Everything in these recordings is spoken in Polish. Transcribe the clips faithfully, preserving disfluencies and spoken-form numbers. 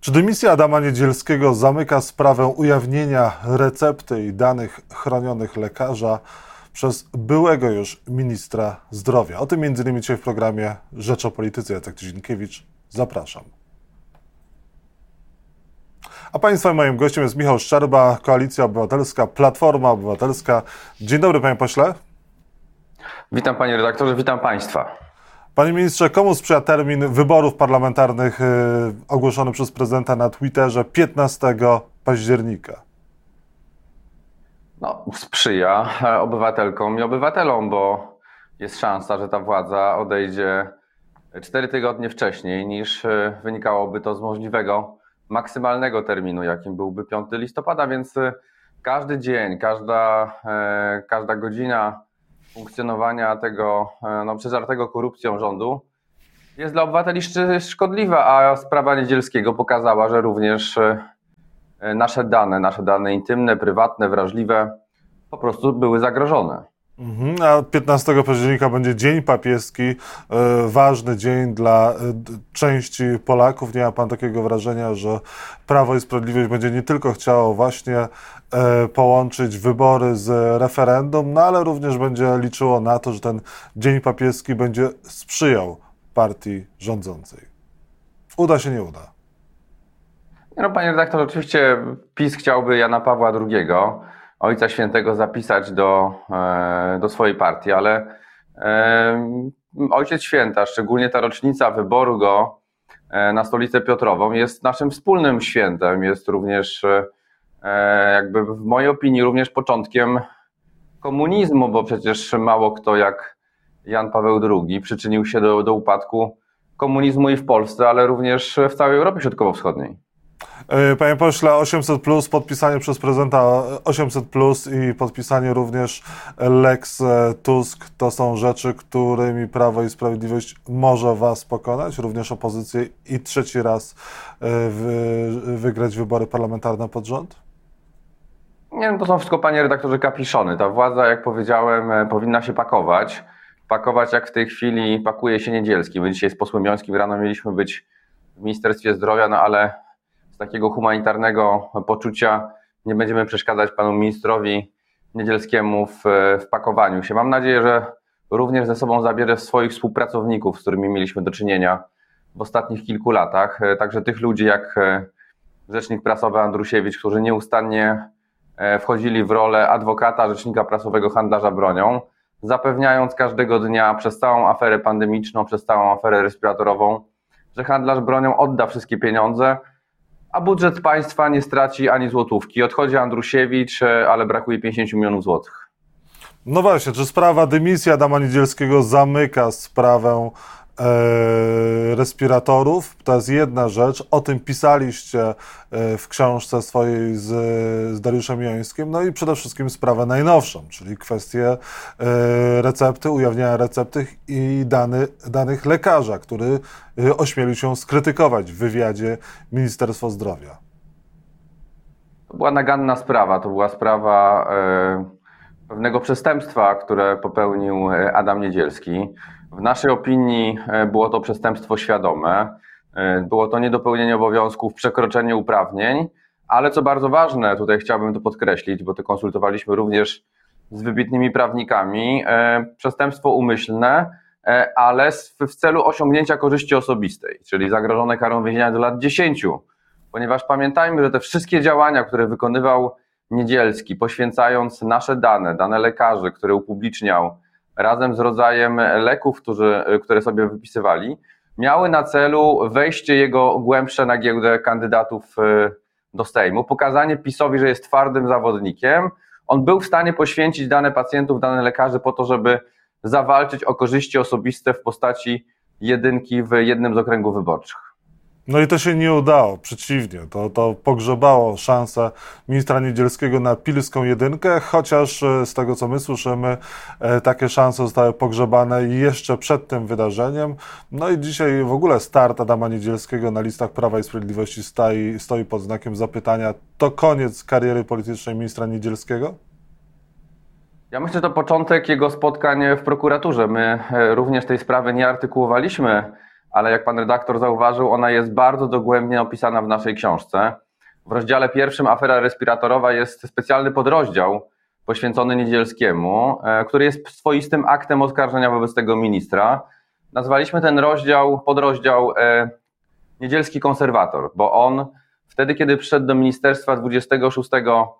Czy dymisja Adama Niedzielskiego zamyka sprawę ujawnienia recepty i danych chronionych lekarza przez byłego już ministra zdrowia? O tym między innymi dzisiaj w programie Rzecz o Polityce. Jacek Nizinkiewicz, zapraszam. A Państwa moim gościem jest Michał Szczerba, Koalicja Obywatelska, Platforma Obywatelska. Dzień dobry, panie pośle. Witam, panie redaktorze, witam państwa. Panie ministrze, komu sprzyja termin wyborów parlamentarnych yy, ogłoszony przez prezydenta na Twitterze piętnastego października? No, sprzyja obywatelkom i obywatelom, bo jest szansa, że ta władza odejdzie cztery tygodnie wcześniej niż wynikałoby to z możliwego maksymalnego terminu, jakim byłby piątego listopada, więc każdy dzień, każda, yy, każda godzina funkcjonowania tego no, przeżartego korupcją rządu jest dla obywateli szkodliwa, a sprawa Niedzielskiego pokazała, że również nasze dane, nasze dane intymne, prywatne, wrażliwe po prostu były zagrożone. Mhm, a piętnastego października będzie Dzień Papieski, yy, ważny dzień dla y, części Polaków. Nie ma pan takiego wrażenia, że Prawo i Sprawiedliwość będzie nie tylko chciało właśnie y, połączyć wybory z referendum, no ale również będzie liczyło na to, że ten Dzień Papieski będzie sprzyjał partii rządzącej? Uda się, nie uda? No, panie redaktorze, oczywiście PiS chciałby Jana Pawła drugiego, Ojca Świętego, zapisać do, do swojej partii, ale Ojciec Święta, szczególnie ta rocznica wyboru go na Stolicę Piotrową, jest naszym wspólnym świętem, jest również jakby w mojej opinii również początkiem komunizmu, bo przecież mało kto jak Jan Paweł drugi przyczynił się do, do upadku komunizmu i w Polsce, ale również w całej Europie Środkowo-Wschodniej. Panie pośle, osiemset plus, podpisanie przez prezydenta osiemset plus i podpisanie również Lex Tusk to są rzeczy, którymi Prawo i Sprawiedliwość może was pokonać, również opozycję, i trzeci raz wy, wygrać wybory parlamentarne pod rząd? Nie, no to są wszystko, panie redaktorze, kapiszony. Ta władza, jak powiedziałem, powinna się pakować. Pakować jak w tej chwili pakuje się Niedzielski. My dzisiaj z posłem Jońskim rano mieliśmy być w Ministerstwie Zdrowia, no ale takiego humanitarnego poczucia nie będziemy przeszkadzać panu ministrowi Niedzielskiemu w, w pakowaniu się. Mam nadzieję, że również ze sobą zabierze swoich współpracowników, z którymi mieliśmy do czynienia w ostatnich kilku latach. Także tych ludzi jak rzecznik prasowy Andrusiewicz, którzy nieustannie wchodzili w rolę adwokata, rzecznika prasowego, handlarza bronią, zapewniając każdego dnia przez całą aferę pandemiczną, przez całą aferę respiratorową, że handlarz bronią odda wszystkie pieniądze, a budżet państwa nie straci ani złotówki. Odchodzi Andrusiewicz, ale brakuje pięćdziesięciu milionów złotych. No właśnie, czy sprawa dymisji Adama Niedzielskiego zamyka sprawę e, respiratorów? To jest jedna rzecz. O tym pisaliście w książce swojej z, z Dariuszem Jońskim. No i przede wszystkim sprawę najnowszą, czyli kwestię e, recepty, ujawniania recepty i dany, danych lekarza, który ośmielił się skrytykować w wywiadzie Ministerstwo Zdrowia. To była naganna sprawa, to była sprawa e, pewnego przestępstwa, które popełnił Adam Niedzielski. W naszej opinii było to przestępstwo świadome, e, było to niedopełnienie obowiązków, przekroczenie uprawnień, ale co bardzo ważne, tutaj chciałbym to podkreślić, bo to konsultowaliśmy również z wybitnymi prawnikami, e, przestępstwo umyślne, ale w celu osiągnięcia korzyści osobistej, czyli zagrożone karą więzienia do lat dziesięciu, ponieważ pamiętajmy, że te wszystkie działania, które wykonywał Niedzielski, poświęcając nasze dane, dane lekarzy, które upubliczniał, razem z rodzajem leków, którzy, które sobie wypisywali, miały na celu wejście jego głębsze na giełdę kandydatów do Sejmu, pokazanie PiS-owi, że jest twardym zawodnikiem. On był w stanie poświęcić dane pacjentów, dane lekarzy po to, żeby zawalczyć o korzyści osobiste w postaci jedynki w jednym z okręgów wyborczych. No i to się nie udało, przeciwnie, to, to pogrzebało szansę ministra Niedzielskiego na pilską jedynkę, chociaż z tego, co my słyszymy, takie szanse zostały pogrzebane jeszcze przed tym wydarzeniem. No i dzisiaj w ogóle start Adama Niedzielskiego na listach Prawa i Sprawiedliwości stoi, stoi pod znakiem zapytania. To koniec kariery politycznej ministra Niedzielskiego? Ja myślę, że to początek jego spotkań w prokuraturze. My również tej sprawy nie artykułowaliśmy ale jak pan redaktor zauważył, ona jest bardzo dogłębnie opisana w naszej książce. W rozdziale pierwszym afera respiratorowa jest specjalny podrozdział poświęcony Niedzielskiemu, który jest swoistym aktem oskarżenia wobec tego ministra. Nazwaliśmy ten rozdział, podrozdział e, Niedzielski konserwator, bo on wtedy, kiedy przyszedł do ministerstwa dwudziestego szóstego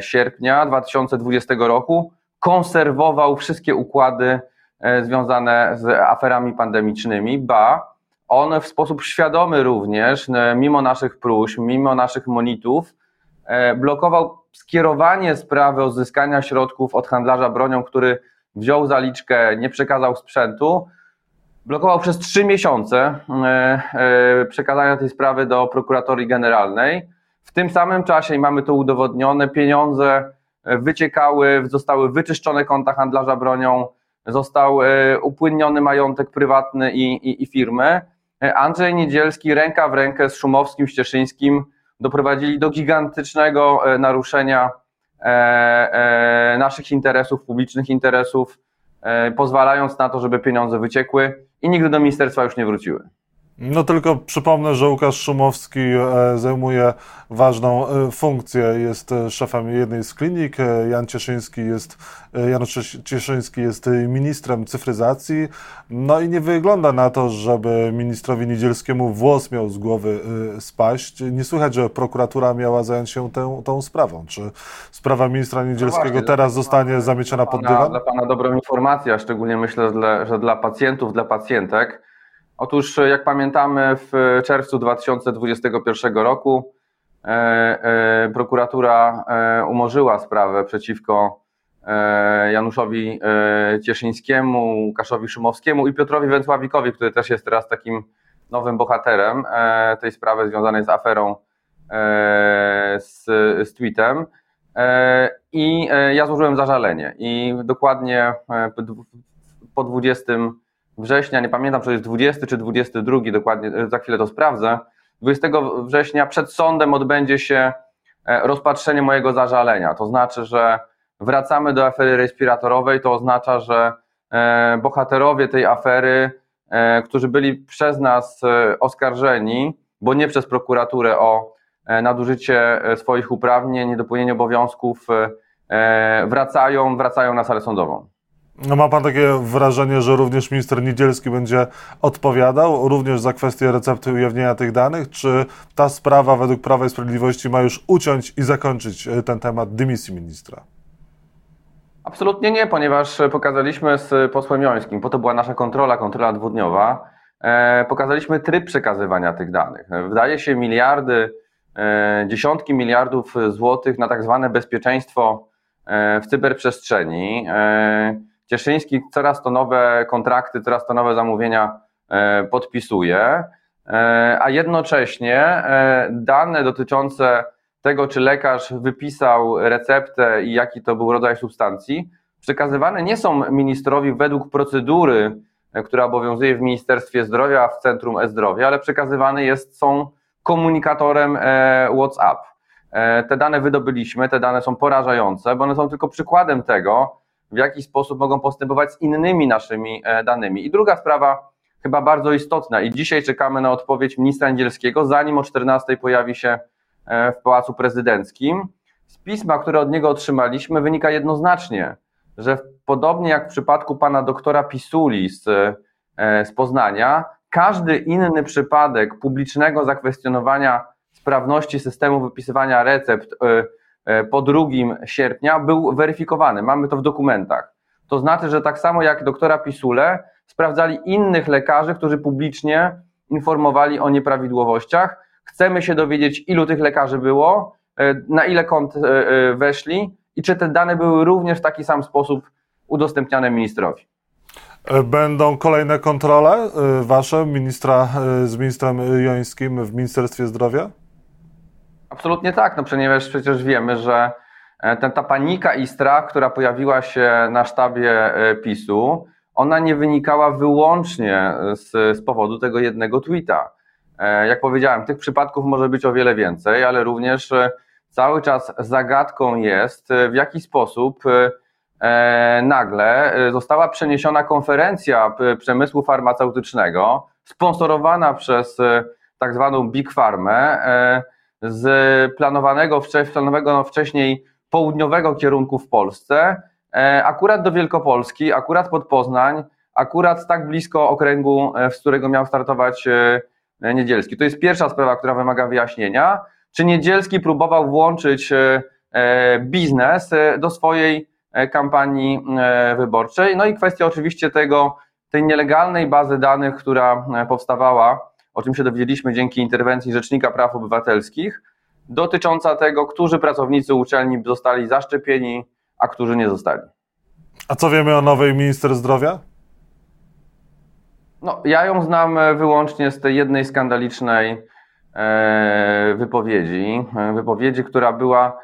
sierpnia dwa tysiące dwudziestego roku, konserwował wszystkie układy związane z aferami pandemicznymi, ba, on w sposób świadomy również, mimo naszych próśb, mimo naszych monitów, blokował skierowanie sprawy odzyskania środków od handlarza bronią, który wziął zaliczkę, nie przekazał sprzętu, blokował przez trzy miesiące przekazania tej sprawy do prokuratorii generalnej. W tym samym czasie, i mamy to udowodnione, pieniądze wyciekały, zostały wyczyszczone konta handlarza bronią, został upłynniony majątek prywatny i, i, i firmy. Andrzej Niedzielski ręka w rękę z Szumowskim, z Cieszyńskim doprowadzili do gigantycznego naruszenia naszych interesów, publicznych interesów, pozwalając na to, żeby pieniądze wyciekły i nigdy do ministerstwa już nie wróciły. No tylko przypomnę, że Łukasz Szumowski zajmuje ważną funkcję, jest szefem jednej z klinik, Jan Cieszyński jest, Jan Cieszyński jest ministrem cyfryzacji, no i nie wygląda na to, żeby ministrowi Niedzielskiemu włos miał z głowy spaść. Nie słychać, że prokuratura miała zająć się tę, tą sprawą. Czy sprawa ministra Niedzielskiego no właśnie, teraz zostanie pana, zamieciona pod dywan? Dla pana dobrą informację, a szczególnie myślę, że dla, że dla pacjentów, dla pacjentek. Otóż, jak pamiętamy, w czerwcu dwa tysiące dwudziestego pierwszego roku e, e, prokuratura e, umorzyła sprawę przeciwko e, Januszowi e, Cieszyńskiemu, Łukaszowi Szumowskiemu i Piotrowi Węcławikowi, który też jest teraz takim nowym bohaterem e, tej sprawy związanej z aferą e, z, z tweetem. E, I e, ja złożyłem zażalenie i dokładnie e, po dwudziestego września, nie pamiętam, czy to jest dwudziesty czy dwudziesty drugi, dokładnie za chwilę to sprawdzę, dwudziestego września przed sądem odbędzie się rozpatrzenie mojego zażalenia. To znaczy, że wracamy do afery respiratorowej, to oznacza, że bohaterowie tej afery, którzy byli przez nas oskarżeni, bo nie przez prokuraturę o nadużycie swoich uprawnień, niedopełnienie obowiązków, wracają, wracają na salę sądową. No ma pan takie wrażenie, że również minister Niedzielski będzie odpowiadał również za kwestię recepty ujawnienia tych danych? Czy ta sprawa według Prawa i Sprawiedliwości ma już uciąć i zakończyć ten temat dymisji ministra? Absolutnie nie, ponieważ pokazaliśmy z posłem Jońskim, bo to była nasza kontrola, kontrola dwudniowa, pokazaliśmy tryb przekazywania tych danych. Wydaje się miliardy, dziesiątki miliardów złotych na tak zwane bezpieczeństwo w cyberprzestrzeni. Cieszyński coraz to nowe kontrakty, coraz to nowe zamówienia podpisuje, a jednocześnie dane dotyczące tego, czy lekarz wypisał receptę i jaki to był rodzaj substancji, przekazywane nie są ministrowi według procedury, która obowiązuje w Ministerstwie Zdrowia, w Centrum e-Zdrowia, ale przekazywane jest, są komunikatorem WhatsApp. Te dane wydobyliśmy, te dane są porażające, bo one są tylko przykładem tego, w jaki sposób mogą postępować z innymi naszymi danymi. I druga sprawa, chyba bardzo istotna, i dzisiaj czekamy na odpowiedź ministra Niedzielskiego, zanim o czternastej pojawi się w Pałacu Prezydenckim. Z pisma, które od niego otrzymaliśmy, wynika jednoznacznie, że podobnie jak w przypadku pana doktora Pisuli z, z Poznania, każdy inny przypadek publicznego zakwestionowania sprawności systemu wypisywania recept po drugiego sierpnia był weryfikowany, mamy to w dokumentach. To znaczy, że tak samo jak doktora Pisule sprawdzali innych lekarzy, którzy publicznie informowali o nieprawidłowościach. Chcemy się dowiedzieć, ilu tych lekarzy było, na ile kont weszli i czy te dane były również w taki sam sposób udostępniane ministrowi. Będą kolejne kontrole wasze ministra z ministrem Jońskim w Ministerstwie Zdrowia? Absolutnie tak, no ponieważ przecież wiemy, że ten, ta panika i strach, która pojawiła się na sztabie PiS-u, ona nie wynikała wyłącznie z, z powodu tego jednego tweeta. Jak powiedziałem, tych przypadków może być o wiele więcej, ale również cały czas zagadką jest, w jaki sposób nagle została przeniesiona konferencja przemysłu farmaceutycznego, sponsorowana przez tak zwaną Big Pharmę, z planowanego planowanego wcześniej południowego kierunku w Polsce, akurat do Wielkopolski, akurat pod Poznań, akurat tak blisko okręgu, z którego miał startować Niedzielski. To jest pierwsza sprawa, która wymaga wyjaśnienia. Czy Niedzielski próbował włączyć biznes do swojej kampanii wyborczej? No i kwestia oczywiście tego, tej nielegalnej bazy danych, która powstawała, o czym się dowiedzieliśmy dzięki interwencji Rzecznika Praw Obywatelskich, dotycząca tego, którzy pracownicy uczelni zostali zaszczepieni, a którzy nie zostali. A co wiemy o nowej minister zdrowia? No, ja ją znam wyłącznie z tej jednej skandalicznej wypowiedzi, wypowiedzi, która była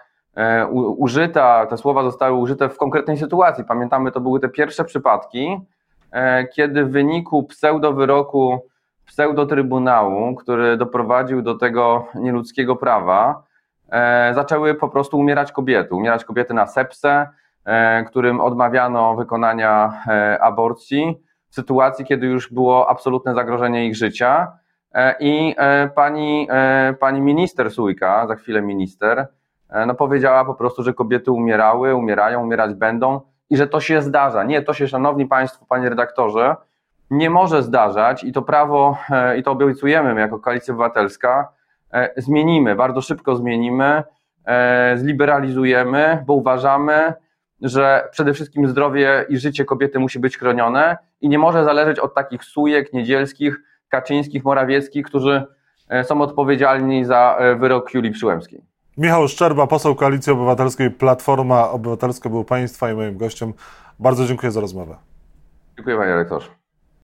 użyta, te słowa zostały użyte w konkretnej sytuacji. Pamiętamy, to były te pierwsze przypadki, kiedy w wyniku pseudowyroku, pseudotrybunału, który doprowadził do tego nieludzkiego prawa, zaczęły po prostu umierać kobiety. Umierać kobiety na sepsę, którym odmawiano wykonania aborcji, w sytuacji, kiedy już było absolutne zagrożenie ich życia. I pani, pani minister Sujka, za chwilę minister, no powiedziała po prostu, że kobiety umierały, umierają, umierać będą i że to się zdarza. Nie, to się, szanowni państwo, panie redaktorze, nie może zdarzać i to prawo, i to obiecujemy jako Koalicja Obywatelska, zmienimy, bardzo szybko zmienimy, zliberalizujemy, bo uważamy, że przede wszystkim zdrowie i życie kobiety musi być chronione i nie może zależeć od takich Sujek, Niedzielskich, Kaczyńskich, Morawieckich, którzy są odpowiedzialni za wyrok Julii Przyłębskiej. Michał Szczerba, poseł Koalicji Obywatelskiej, Platforma Obywatelska, był państwa i moim gościem. Bardzo dziękuję za rozmowę. Dziękuję, panie rektorze.